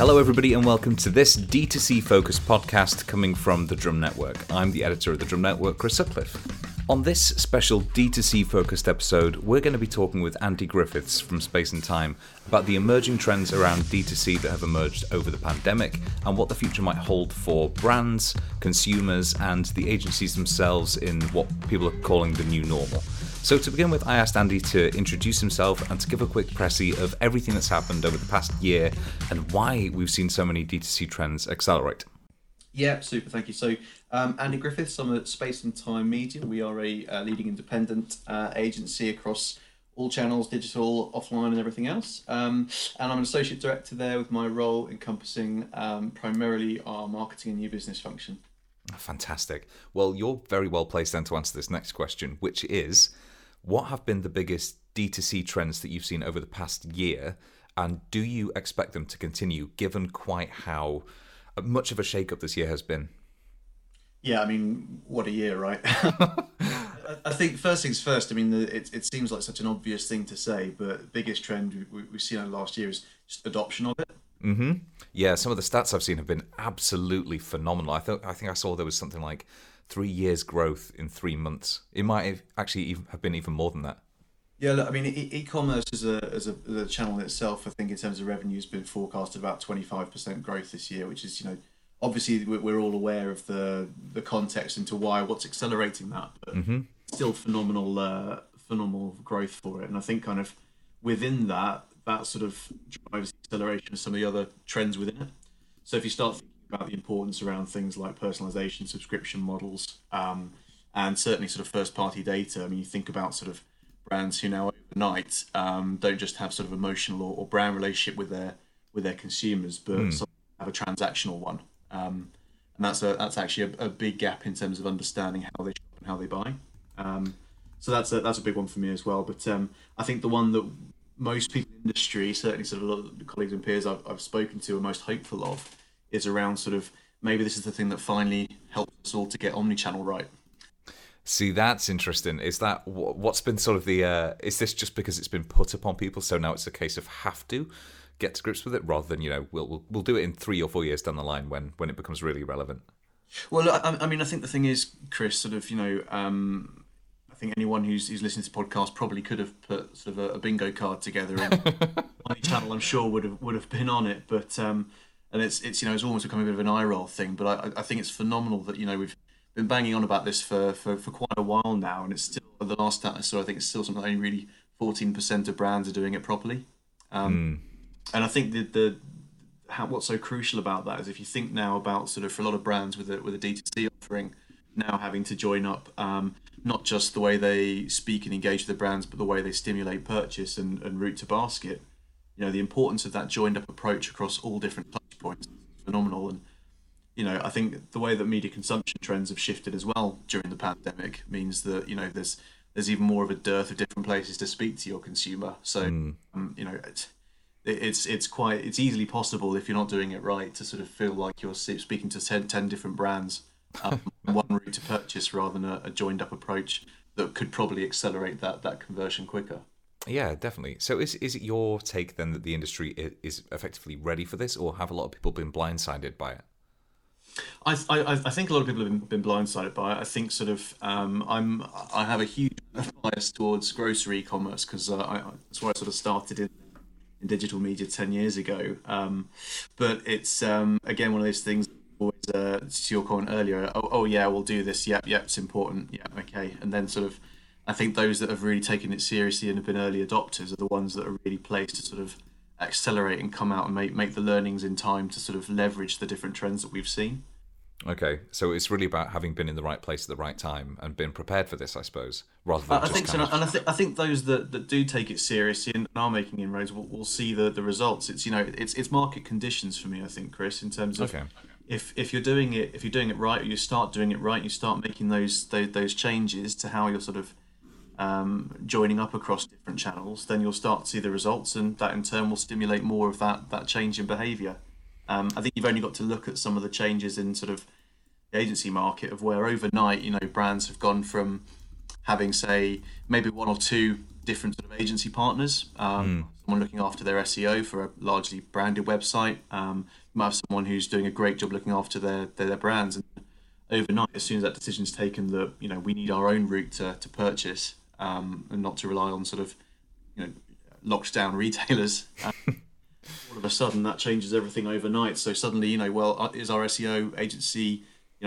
Hello everybody and welcome to this D2C focused podcast coming from The Drum Network. I'm the editor of The Drum Network, Chris Sutcliffe. On this special D2C focused episode, we're going to be talking with Andy Griffiths from Space and Time about the emerging trends around D2C that have emerged over the pandemic and what the future might hold for brands, consumers and the agencies themselves in what people are calling the new normal. So to begin with, I asked Andy to introduce himself and to give a quick précis of everything that's happened over the past year and why we've seen so many D2C trends accelerate. Yeah, super, thank you. So Andy Griffiths, I'm at Space and Time Media. We are a leading independent agency across all channels, digital, offline and everything else. And I'm an associate director there with my role encompassing primarily our marketing and new business function. Fantastic. Well, you're very well placed then to answer this next question, which is, what have been the biggest D2C trends that you've seen over the past year, and do you expect them to continue, given quite how much of a shake-up this year has been? Yeah, I mean, what a year, right? I think first things first, I mean, it seems like such an obvious thing to say, but the biggest trend we've seen over last year is just adoption of it. Mm-hmm. Yeah, some of the stats I've seen have been absolutely phenomenal. I think I saw there was something like 3 years growth in 3 months. It might have actually have been even more than that. Yeah, look, I mean, e-commerce as a channel in itself, I think in terms of revenue, has been forecasted about 25% growth this year, which is, you know, obviously we're all aware of the context into why, what's accelerating that, but still phenomenal growth for it. And I think kind of within that sort of drives acceleration of some of the other trends within it. So if you start thinking about the importance around things like personalization, subscription models, and certainly sort of first-party data, I mean, you think about sort of brands who now overnight don't just have sort of emotional or brand relationship with their consumers, but have a transactional one. And that's actually a big gap in terms of understanding how they shop and how they buy. So that's a big one for me as well. But I think the one that most people in the industry, certainly sort of a lot of the colleagues and peers I've spoken to, are most hopeful of is around sort of maybe this is the thing that finally helps us all to get omnichannel right. See, that's interesting. Is that what's been sort of the? Is this just because it's been put upon people, so now it's a case of have to get to grips with it, rather than, you know, we'll do it in 3 or 4 years down the line when it becomes really relevant? Well, I mean, I think the thing is, Chris, sort of, you know. I think anyone who's listening to the podcast probably could have put sort of a bingo card together and on each channel, I'm sure would have been on it, but and it's you know, it's almost become a bit of an eye roll thing, but I think it's phenomenal that, you know, we've been banging on about this for quite a while now, and it's still, the last stat I saw, I think it's still something that only really 14% of brands are doing it properly. And I think what's so crucial about that is if you think now about sort of, for a lot of brands with a D2C offering now having to join up not just the way they speak and engage with the brands, but the way they stimulate purchase and route to basket. You know, the importance of that joined up approach across all different touch points is phenomenal. And, you know, I think the way that media consumption trends have shifted as well during the pandemic means that, you know, there's even more of a dearth of different places to speak to your consumer. So, you know, it's easily possible, if you're not doing it right, to sort of feel like you're speaking to 10 different brands. One route to purchase rather than a joined up approach that could probably accelerate that conversion quicker. Yeah, definitely. So is it your take then that the industry is effectively ready for this, or have a lot of people been blindsided by it? I think a lot of people have been blindsided by it. I think sort of I have a huge bias towards grocery e-commerce because that's where I sort of started in digital media 10 years ago. But it's again one of those things. Always to your comment earlier, oh yeah, we'll do this, yep, it's important, yeah, okay. And then sort of, I think those that have really taken it seriously and have been early adopters are the ones that are really placed to sort of accelerate and come out and make the learnings in time to sort of leverage the different trends that we've seen. Okay, so it's really about having been in the right place at the right time and been prepared for this, I suppose, rather than just kind of... And I think those that do take it seriously and are making inroads will see the results. It's, you know, it's market conditions for me, I think, Chris, in terms of... Okay. If you're doing it right, or you start doing it right, you start making those changes to how you're sort of joining up across different channels. Then you'll start to see the results, and that in turn will stimulate more of that change in behaviour. I think you've only got to look at some of the changes in sort of the agency market of where overnight, you know, brands have gone from having, say, maybe one or two different sort of agency partners. Someone looking after their SEO for a largely branded website. You might have someone who's doing a great job looking after their brands. And overnight, as soon as that decision's taken, that we need our own route to purchase and not to rely on sort of locked down retailers. All of a sudden, that changes everything overnight. So suddenly, well, is our SEO agency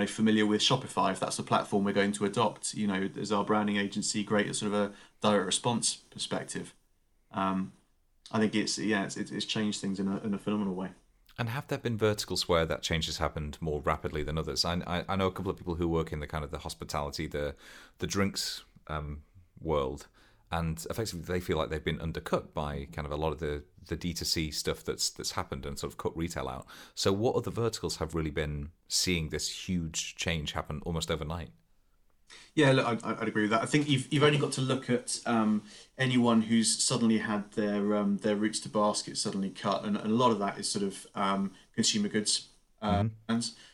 familiar with Shopify, if that's the platform we're going to adopt? Is our branding agency great at sort of a direct response perspective? I think it's changed things in a phenomenal way. And have there been verticals where that change has happened more rapidly than others? I know a couple of people who work in the kind of the hospitality, the drinks world, and effectively they feel like they've been undercut by kind of a lot of the D2C stuff that's happened and sort of cut retail out. So what other verticals have really been seeing this huge change happen almost overnight? Yeah, look, I'd agree with that. I think you've only got to look at anyone who's suddenly had their routes to basket suddenly cut, and a lot of that is sort of consumer goods, and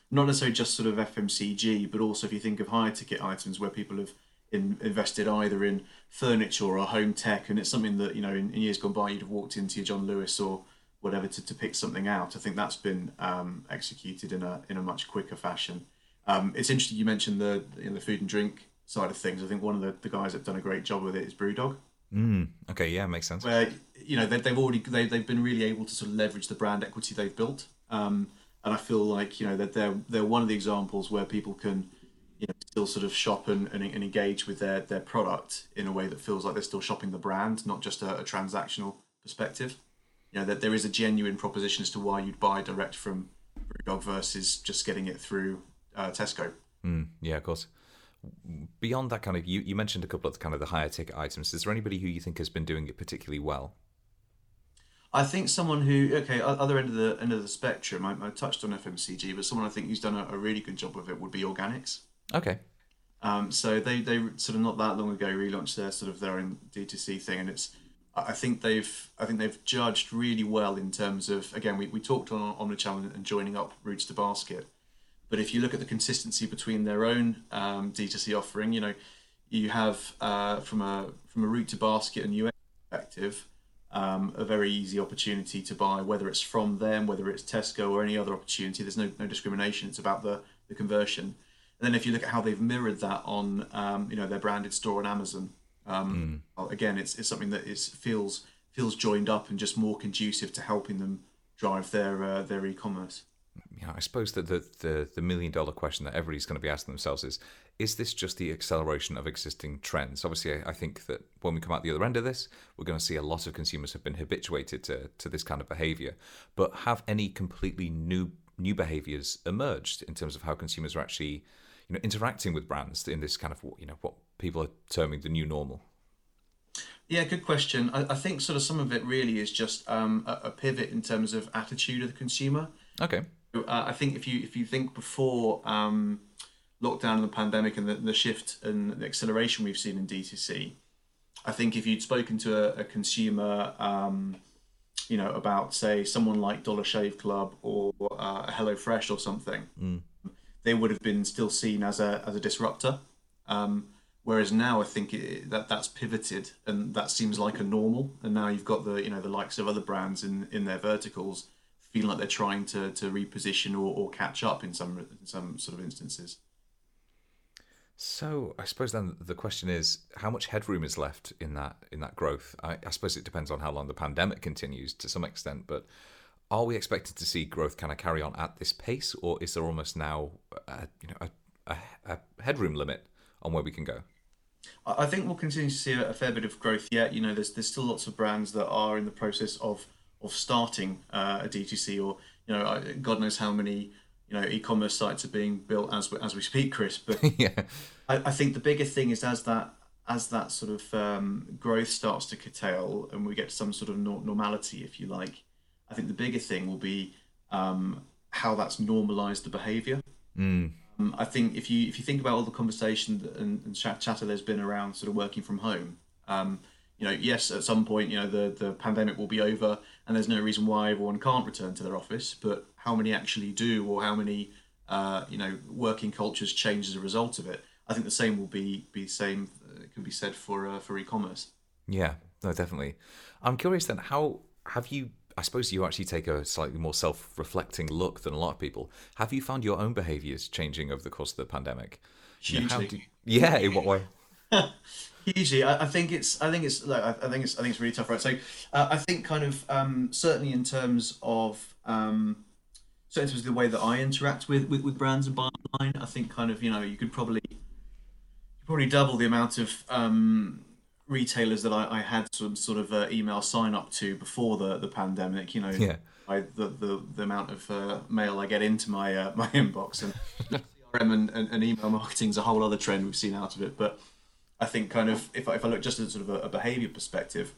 not necessarily just sort of FMCG, but also if you think of higher ticket items where people have invested either in furniture or home tech, and it's something that in years gone by you'd have walked into your John Lewis or whatever to pick something out. I think that's been executed in a much quicker fashion. It's interesting you mentioned the food and drink side of things. I think one of the guys that have done a great job with it is BrewDog. Okay, yeah, makes sense. Where they've been really able to sort of leverage the brand equity they've built, and I feel like that they're one of the examples where people can still sort of shop and engage with their product in a way that feels like they're still shopping the brand, not just a transactional perspective. That there is a genuine proposition as to why you'd buy direct from BrewDog versus just getting it through Tesco. Yeah, of course. Beyond that, kind of you mentioned a couple of kind of the higher ticket items. Is there anybody who you think has been doing it particularly well? I think someone who other end of the spectrum. I touched on FMCG, but someone I think who's done a really good job with it would be organics. Okay. So they sort of not that long ago relaunched their sort of their own D2C thing, and it's I think they've judged really well in terms of, again, we talked on omnichannel and joining up routes to basket. But if you look at the consistency between their own D2C offering, you have from a route to basket and UX perspective, a very easy opportunity to buy, whether it's from them, whether it's Tesco or any other opportunity. There's no discrimination. It's about the conversion. And then if you look at how they've mirrored that on their branded store on Amazon, again, it's something that feels joined up and just more conducive to helping them drive their e-commerce. I suppose that the $1 million question that everybody's going to be asking themselves is this just the acceleration of existing trends? Obviously, I think that when we come out the other end of this, we're going to see a lot of consumers have been habituated to this kind of behavior. But have any completely new behaviors emerged in terms of how consumers are actually interacting with brands in this kind of what people are terming the new normal? Yeah, good question. I think sort of some of it really is just a pivot in terms of attitude of the consumer. Okay. I think if you think before lockdown and the pandemic and the shift and the acceleration we've seen in D2C, I think if you'd spoken to a consumer, about, say, someone like Dollar Shave Club or HelloFresh or something, they would have been still seen as a disruptor. Whereas now I think that's pivoted and that seems like a normal. And now you've got the likes of other brands in their verticals feeling like they're trying to reposition or catch up in some sort of instances. So I suppose then the question is, how much headroom is left in that growth? I suppose it depends on how long the pandemic continues to some extent, but are we expected to see growth kind of carry on at this pace, or is there almost now a headroom limit on where we can go? I think we'll continue to see a fair bit of growth yet. There's still lots of brands that are in the process of starting a D2C, or God knows how many e-commerce sites are being built as we speak, Chris. But yeah. I think the bigger thing is as that sort of growth starts to curtail and we get to some sort of normality, if you like. I think the bigger thing will be how that's normalised the behaviour. I think if you think about all the conversation and chatter there's been around sort of working from home. Yes, at some point, the pandemic will be over and there's no reason why everyone can't return to their office, but how many actually do, or how many, working cultures change as a result of it? I think the same can be said for e-commerce. Yeah, no, definitely. I'm curious then, how have you, I suppose you actually take a slightly more self-reflecting look than a lot of people. Have you found your own behaviors changing over the course of the pandemic? Hugely. You know, in what way? Hugely. I think it's really tough, right? So I think kind of certainly in terms of the way that I interact with brands and buy online, I think kind of, you know, you could probably double the amount of retailers that I had some sort of email sign up to before the pandemic. You know, yeah. The amount of mail I get into my my inbox, and CRM and email marketing is a whole other trend we've seen out of it. But I think kind of if I look just at sort of a behaviour perspective,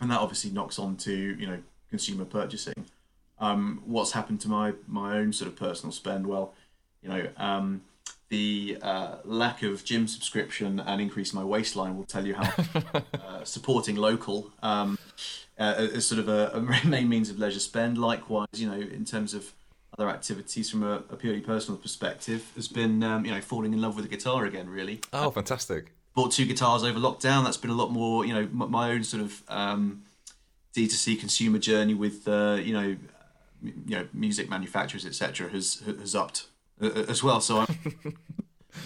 and that obviously knocks on to, you know, consumer purchasing. What's happened to my own sort of personal spend? Well, you know, the lack of gym subscription and increase in my waistline will tell you how supporting local is sort of a main means of leisure spend. Likewise, you know, in terms of other activities from a purely personal perspective, has been you know, falling in love with the guitar again, really. Oh, fantastic! Bought 2 guitars over lockdown. That's been a lot more, you know, my own sort of D2C consumer journey with music manufacturers, etc., has upped as well. So I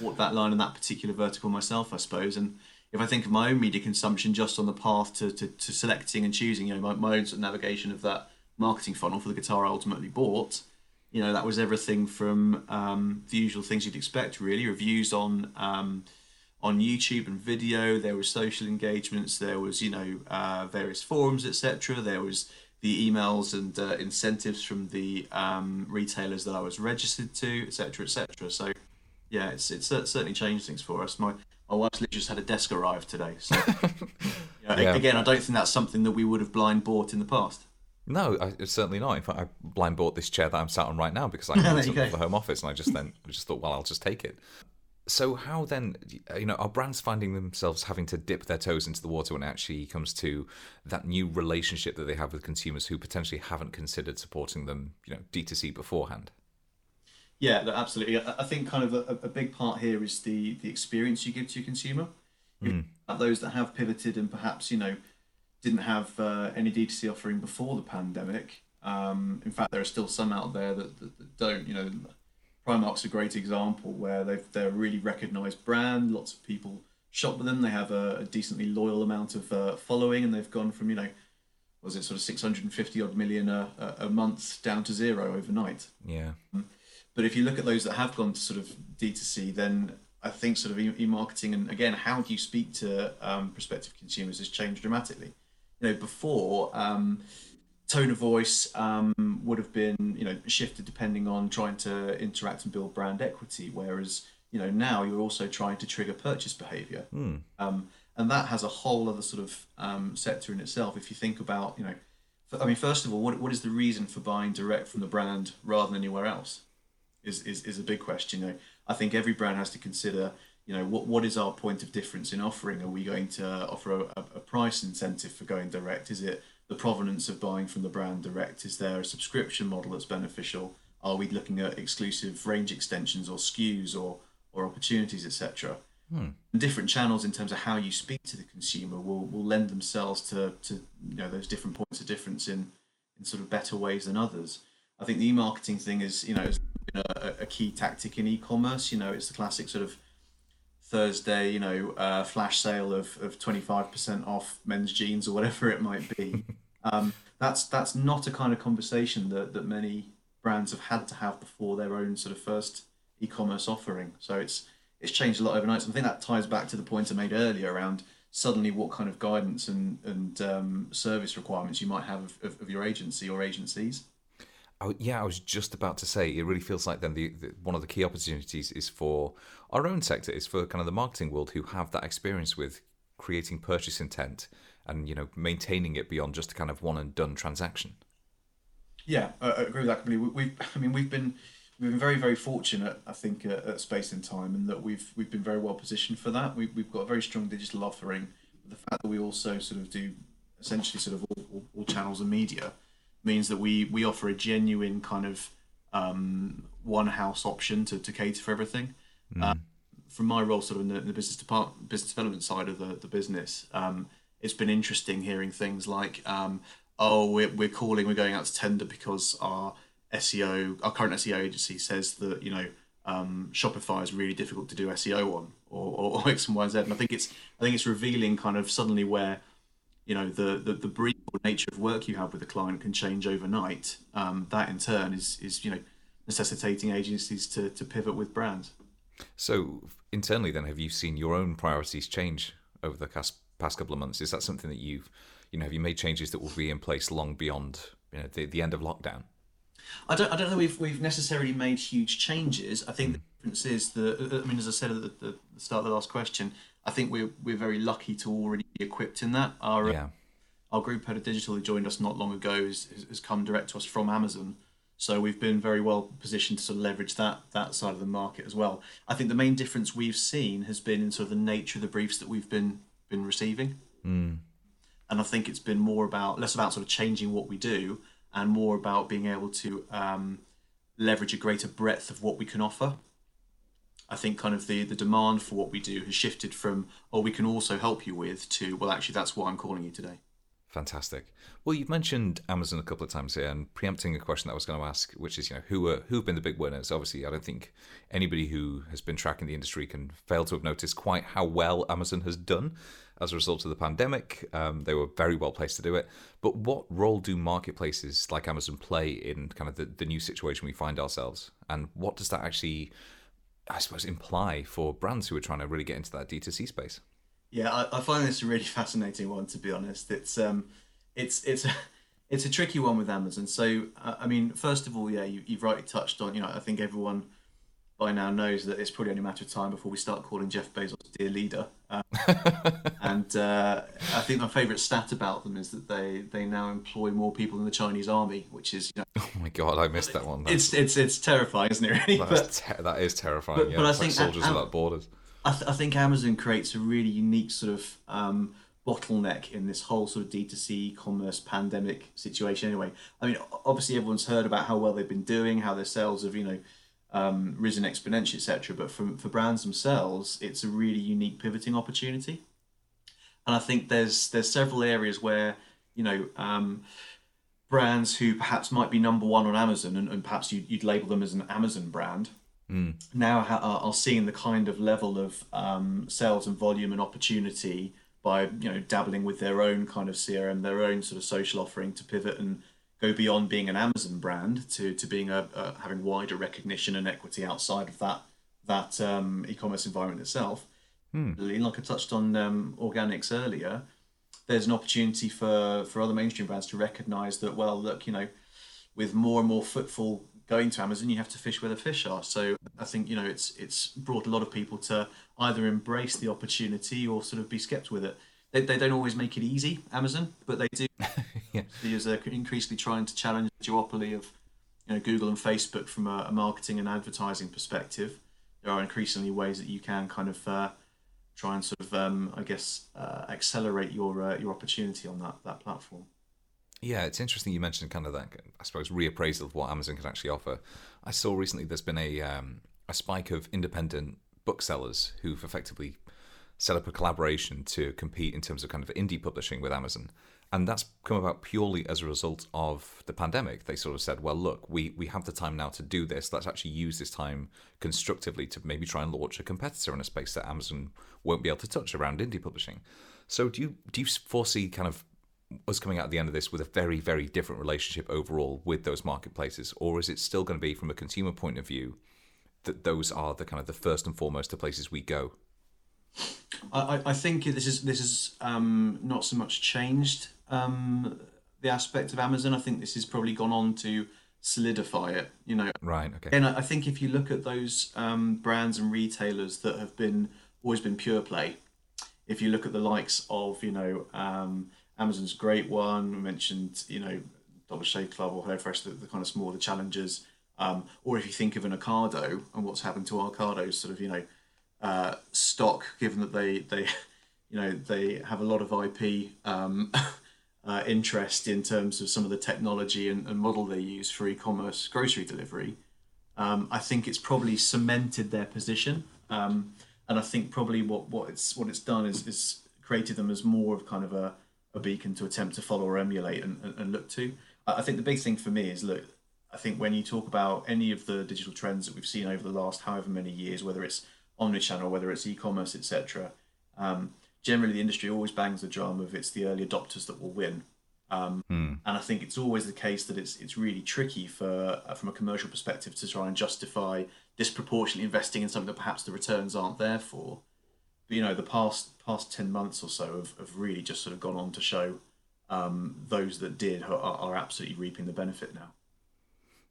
walked that line in that particular vertical myself, I suppose. And if I think of my own media consumption, just on the path to selecting and choosing, you know, my own sort of navigation of that marketing funnel for the guitar I ultimately bought, you know, that was everything from the usual things you'd expect, really. Reviews on YouTube and video, there was social engagements, there was, you know, various forums, etc. There was the emails and incentives from the retailers that I was registered to, etc., etc. So, yeah, it's certainly changed things for us. My wife's literally just had a desk arrive today. So, you know, yeah. Again, I don't think that's something that we would have blind bought in the past. No, certainly not. In fact, I blind bought this chair that I'm sat on right now because I moved to the home office, and I just thought, well, I'll just take it. So how then, you know, are brands finding themselves having to dip their toes into the water when it actually comes to that new relationship that they have with consumers who potentially haven't considered supporting them, you know, D2C beforehand? Yeah, absolutely. I think kind of a big part here is the experience you give to your consumer. Mm. Those that have pivoted and perhaps, you know, didn't have any D2C offering before the pandemic. In fact, there are still some out there that don't, you know. Primark's a great example where they're a really recognised brand. Lots of people shop with them. They have a decently loyal amount of following, and they've gone from, you know, was it sort of 650 odd million a month down to zero overnight. Yeah. But if you look at those that have gone to sort of D2C, then I think sort of e-marketing and again how do you speak to prospective consumers has changed dramatically. You know, before. Tone of voice would have been, you know, shifted depending on trying to interact and build brand equity, whereas, you know, now you're also trying to trigger purchase behavior. Mm. And that has a whole other sort of sector in itself. If you think about, you know, I mean, first of all, what is the reason for buying direct from the brand rather than anywhere else is a big question. You know, I think every brand has to consider, you know, what is our point of difference in offering? Are we going to offer a price incentive for going direct? Is it the provenance of buying from the brand direct? Is there a subscription model that's beneficial? Are we looking at exclusive range extensions or SKUs or opportunities, etc.? Hmm. Different channels in terms of how you speak to the consumer will lend themselves to you know, those different points of difference in sort of better ways than others. I think the e-marketing thing is, you know, it's been a key tactic in e-commerce. You know, it's the classic sort of Thursday, you know, flash sale of 25% off men's jeans or whatever it might be. That's not a kind of conversation that many brands have had to have before their own sort of first e-commerce offering. So it's changed a lot overnight. So I think that ties back to the point I made earlier around suddenly what kind of guidance and service requirements you might have of your agency or agencies. Yeah, I was just about to say, it really feels like then the one of the key opportunities is for our own sector, is for kind of the marketing world who have that experience with creating purchase intent and, you know, maintaining it beyond just a kind of one and done transaction. Yeah, I agree with that completely. We've been very, very fortunate, I think, at Space and Time, and that we've been very well positioned for that. We've got a very strong digital offering. The fact that we also sort of do essentially sort of all channels of media means that we offer a genuine kind of one house option to cater for everything. From my role sort of in the business development side of the business, it's been interesting hearing things like, we're going out to tender because our current SEO agency says that, Shopify is really difficult to do SEO on, or X and Y and Z. And I think it's revealing kind of suddenly where, the brief nature of work you have with a client can change overnight. That in turn is necessitating agencies to pivot with brands. So internally then, have you seen your own priorities change over the past couple of months? Is that something that you've, have you made changes that will be in place long beyond the end of lockdown? I don't know we've necessarily made huge changes. I think the difference is as I said at the start of the last question, I think we're very lucky to already be equipped in that. Our group head of digital who joined us not long ago has come direct to us from Amazon. So we've been very well positioned to sort of leverage that side of the market as well. I think the main difference we've seen has been in sort of the nature of the briefs that we've been receiving. Mm. And I think it's been less about sort of changing what we do and more about being able to leverage a greater breadth of what we can offer. I think kind of the demand for what we do has shifted from, oh, we can also help you with, to, well, actually, that's why I'm calling you today. Fantastic. Well, you've mentioned Amazon a couple of times here, and preempting a question that I was going to ask, which is, who've been the big winners? Obviously, I don't think anybody who has been tracking the industry can fail to have noticed quite how well Amazon has done as a result of the pandemic. They were very well placed to do it. But what role do marketplaces like Amazon play in kind of the new situation we find ourselves? And what does that actually, I suppose, imply for brands who are trying to really get into that D2C space? Yeah, I find this a really fascinating one, to be honest. It's a tricky one with Amazon. So, first of all, you've rightly touched on, I think everyone by now knows that it's probably only a matter of time before we start calling Jeff Bezos dear leader. And I think my favourite stat about them is that they now employ more people than the Chinese army, which is... Oh my God, I missed that one. It's terrifying, isn't it, really? That is terrifying, But I think soldiers without borders. I think Amazon creates a really unique sort of bottleneck in this whole sort of D2C commerce pandemic situation anyway. I mean, obviously everyone's heard about how well they've been doing, how their sales have, risen exponentially, etc. But for brands themselves, it's a really unique pivoting opportunity. And I think there's several areas where, brands who perhaps might be number one on Amazon and perhaps you'd label them as an Amazon brand, now are seeing the kind of level of sales and volume and opportunity by dabbling with their own kind of CRM, their own sort of social offering to pivot and go beyond being an Amazon brand to being having wider recognition and equity outside of that e-commerce environment itself. Like I touched on organics earlier, there's an opportunity for other mainstream brands to recognise that, well, look, with more and more footfall going to Amazon, you have to fish where the fish are. So I think, it's brought a lot of people to either embrace the opportunity or sort of be skeptical with it. They don't always make it easy, Amazon, but they do. Yeah. Because they're increasingly trying to challenge the duopoly of Google and Facebook from a marketing and advertising perspective. There are increasingly ways that you can kind of try and sort of, accelerate your opportunity on that platform. Yeah, it's interesting you mentioned kind of that, I suppose, reappraisal of what Amazon can actually offer. I saw recently there's been a spike of independent booksellers who've effectively set up a collaboration to compete in terms of kind of indie publishing with Amazon. And that's come about purely as a result of the pandemic. They sort of said, well, look, we have the time now to do this. Let's actually use this time constructively to maybe try and launch a competitor in a space that Amazon won't be able to touch around indie publishing. So do you foresee kind of us coming out at the end of this with a very, very different relationship overall with those marketplaces, or is it still going to be, from a consumer point of view, that those are the kind of the first and foremost the places we go? I think this is not so much changed the aspect of Amazon. I think this has probably gone on to solidify it. Right. Okay. And I think if you look at those brands and retailers that have always been pure play, if you look at the likes of Amazon's a great one. We mentioned, Dollar Shave Club or HelloFresh, the kind of smaller challengers. Or if you think of an Ocado and what's happened to Ocado's sort of, stock, given that they have a lot of IP interest in terms of some of the technology and model they use for e-commerce grocery delivery. I think it's probably cemented their position. And I think probably what it's done is created them as more of kind of a a beacon to attempt to follow or emulate and look to. I think the big thing for me is, look, I think when you talk about any of the digital trends that we've seen over the last however many years, whether it's omnichannel, whether it's e-commerce, etc., generally the industry always bangs the drum of it's the early adopters that will win. And I think it's always the case that it's really tricky from a commercial perspective to try and justify disproportionately investing in something that perhaps the returns aren't there for. But, you know, the past 10 months or so have really just sort of gone on to show those that did are absolutely reaping the benefit now.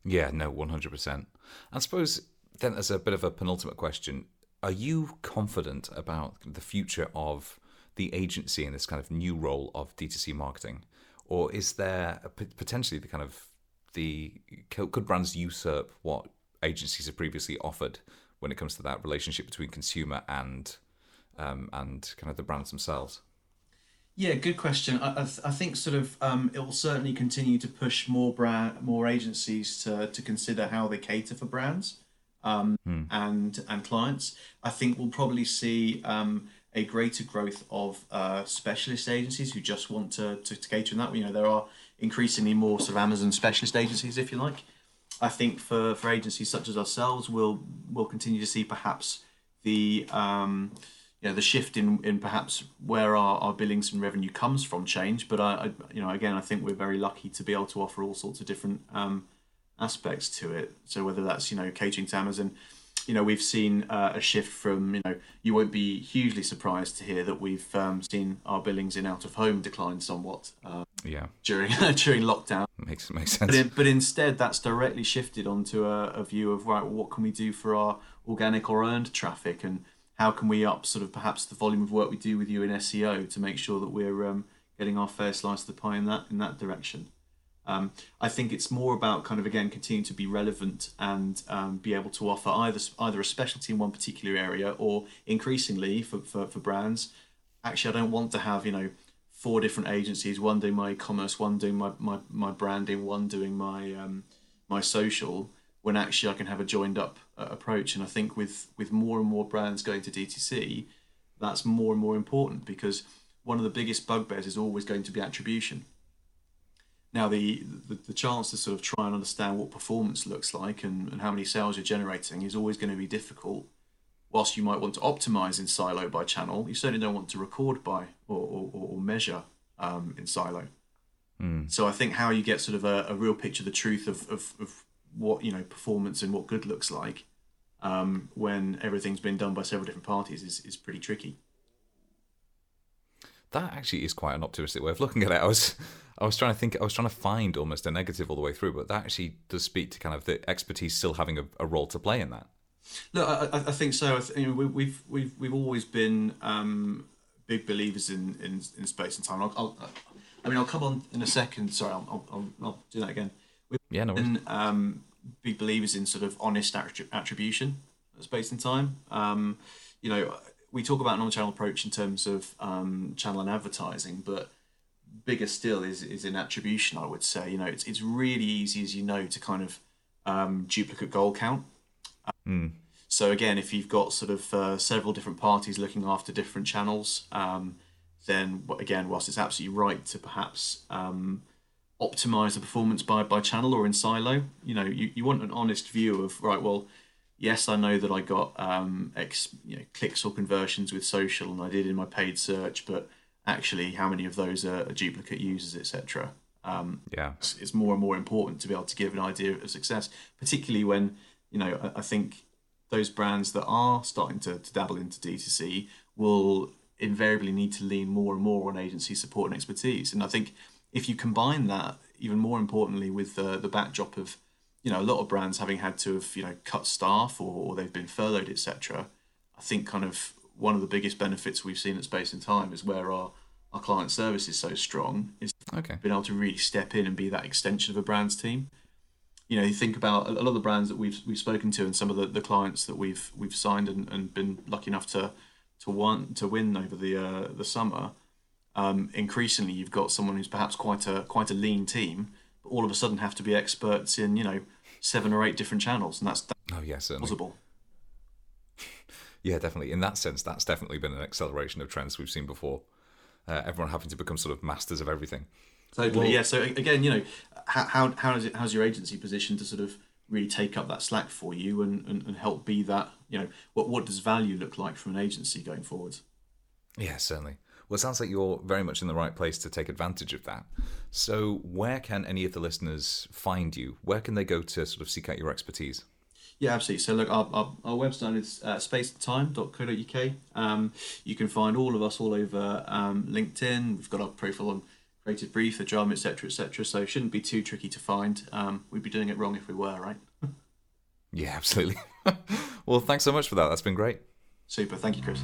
Yeah, no, 100%. I suppose then, as a bit of a penultimate question, are you confident about the future of the agency in this kind of new role of D2C marketing? Or is there potentially could brands usurp what agencies have previously offered when it comes to that relationship between consumer and kind of the brands themselves? Yeah, good question. I think sort of it will certainly continue to push more agencies to consider how they cater for brands and clients. I think we'll probably see a greater growth of specialist agencies who just want to cater in that. You know, there are increasingly more sort of Amazon specialist agencies, if you like. I think for agencies such as ourselves, we'll continue to see perhaps the the shift in perhaps where our billings and revenue comes from change. But I think we're very lucky to be able to offer all sorts of different aspects to it. So whether that's catering to Amazon. You know, we've seen a shift from, you won't be hugely surprised to hear that we've seen our billings in out of home decline somewhat during lockdown. Makes sense. But instead, that's directly shifted onto a view of, right, what can we do for our organic or earned traffic, and how can we up sort of perhaps the volume of work we do with you in SEO to make sure that we're getting our fair slice of the pie in that direction. I think it's more about kind of, again, continuing to be relevant and be able to offer either a specialty in one particular area, or increasingly for brands, actually, I don't want to have, 4 different agencies, one doing my e-commerce, one doing my branding, one doing my social, when actually I can have a joined up approach. And I think with more and more brands going to DTC, that's more and more important, because one of the biggest bugbears is always going to be attribution. Now, the chance to sort of try and understand what performance looks like and how many sales you're generating is always going to be difficult. Whilst you might want to optimize in silo by channel, you certainly don't want to record by or measure in silo. So I think how you get sort of a real picture, the truth of what performance and what good looks like when everything's been done by several different parties is pretty tricky. That actually is quite an optimistic way of looking at it. I was trying to find almost a negative all the way through, but that actually does speak to kind of the expertise still having a role to play in that. Look, I think so. We've always been big believers in space and time. I'll come on in a second. Sorry, I'll do that again. We've been big believers in sort of honest attribution at space and time. We talk about an omnichannel approach in terms of channel and advertising, but bigger still is in attribution, I would say. It's really easy, as you know, to kind of duplicate goal count. So again, if you've got sort of several different parties looking after different channels, then again, whilst it's absolutely right to perhaps optimise the performance by channel or in silo, you want an honest view of, right, well, yes, I know that I got clicks or conversions with social, and I did in my paid search, but actually, how many of those are duplicate users, etc.? It's more and more important to be able to give an idea of success, particularly when I think those brands that are starting to dabble into D2C will invariably need to lean more and more on agency support and expertise. And I think if you combine that, even more importantly, with the backdrop of a lot of brands having had to have, cut staff or they've been furloughed, etc. I think kind of one of the biggest benefits we've seen at Space and Time is where our client service is so strong is being able to really step in and be that extension of a brand's team. You think about a lot of the brands that we've spoken to and some of the clients that we've signed and been lucky enough to win over the summer. Increasingly, you've got someone who's perhaps quite a lean team, but all of a sudden have to be experts in 7 or 8 different channels, and that's possible. Yeah, definitely. In that sense, that's definitely been an acceleration of trends we've seen before. everyone having to become sort of masters of everything. Totally, yeah. So again, you know, how's your agency positioned to sort of really take up that slack for you and help be that, you know, what does value look like from an agency going forward? Yeah, certainly. Well, it sounds like you're very much in the right place to take advantage of that. So where can any of the listeners find you? Where can they go to sort of seek out your expertise? Yeah, absolutely. So look, our website is spaceandtime.co.uk. You can find all of us all over LinkedIn. We've got our profile on Creative Brief, Ajama, etc., etc. So it shouldn't be too tricky to find. We'd be doing it wrong if we were, right? Yeah, absolutely. Well, thanks so much for that. That's been great. Super. Thank you, Chris.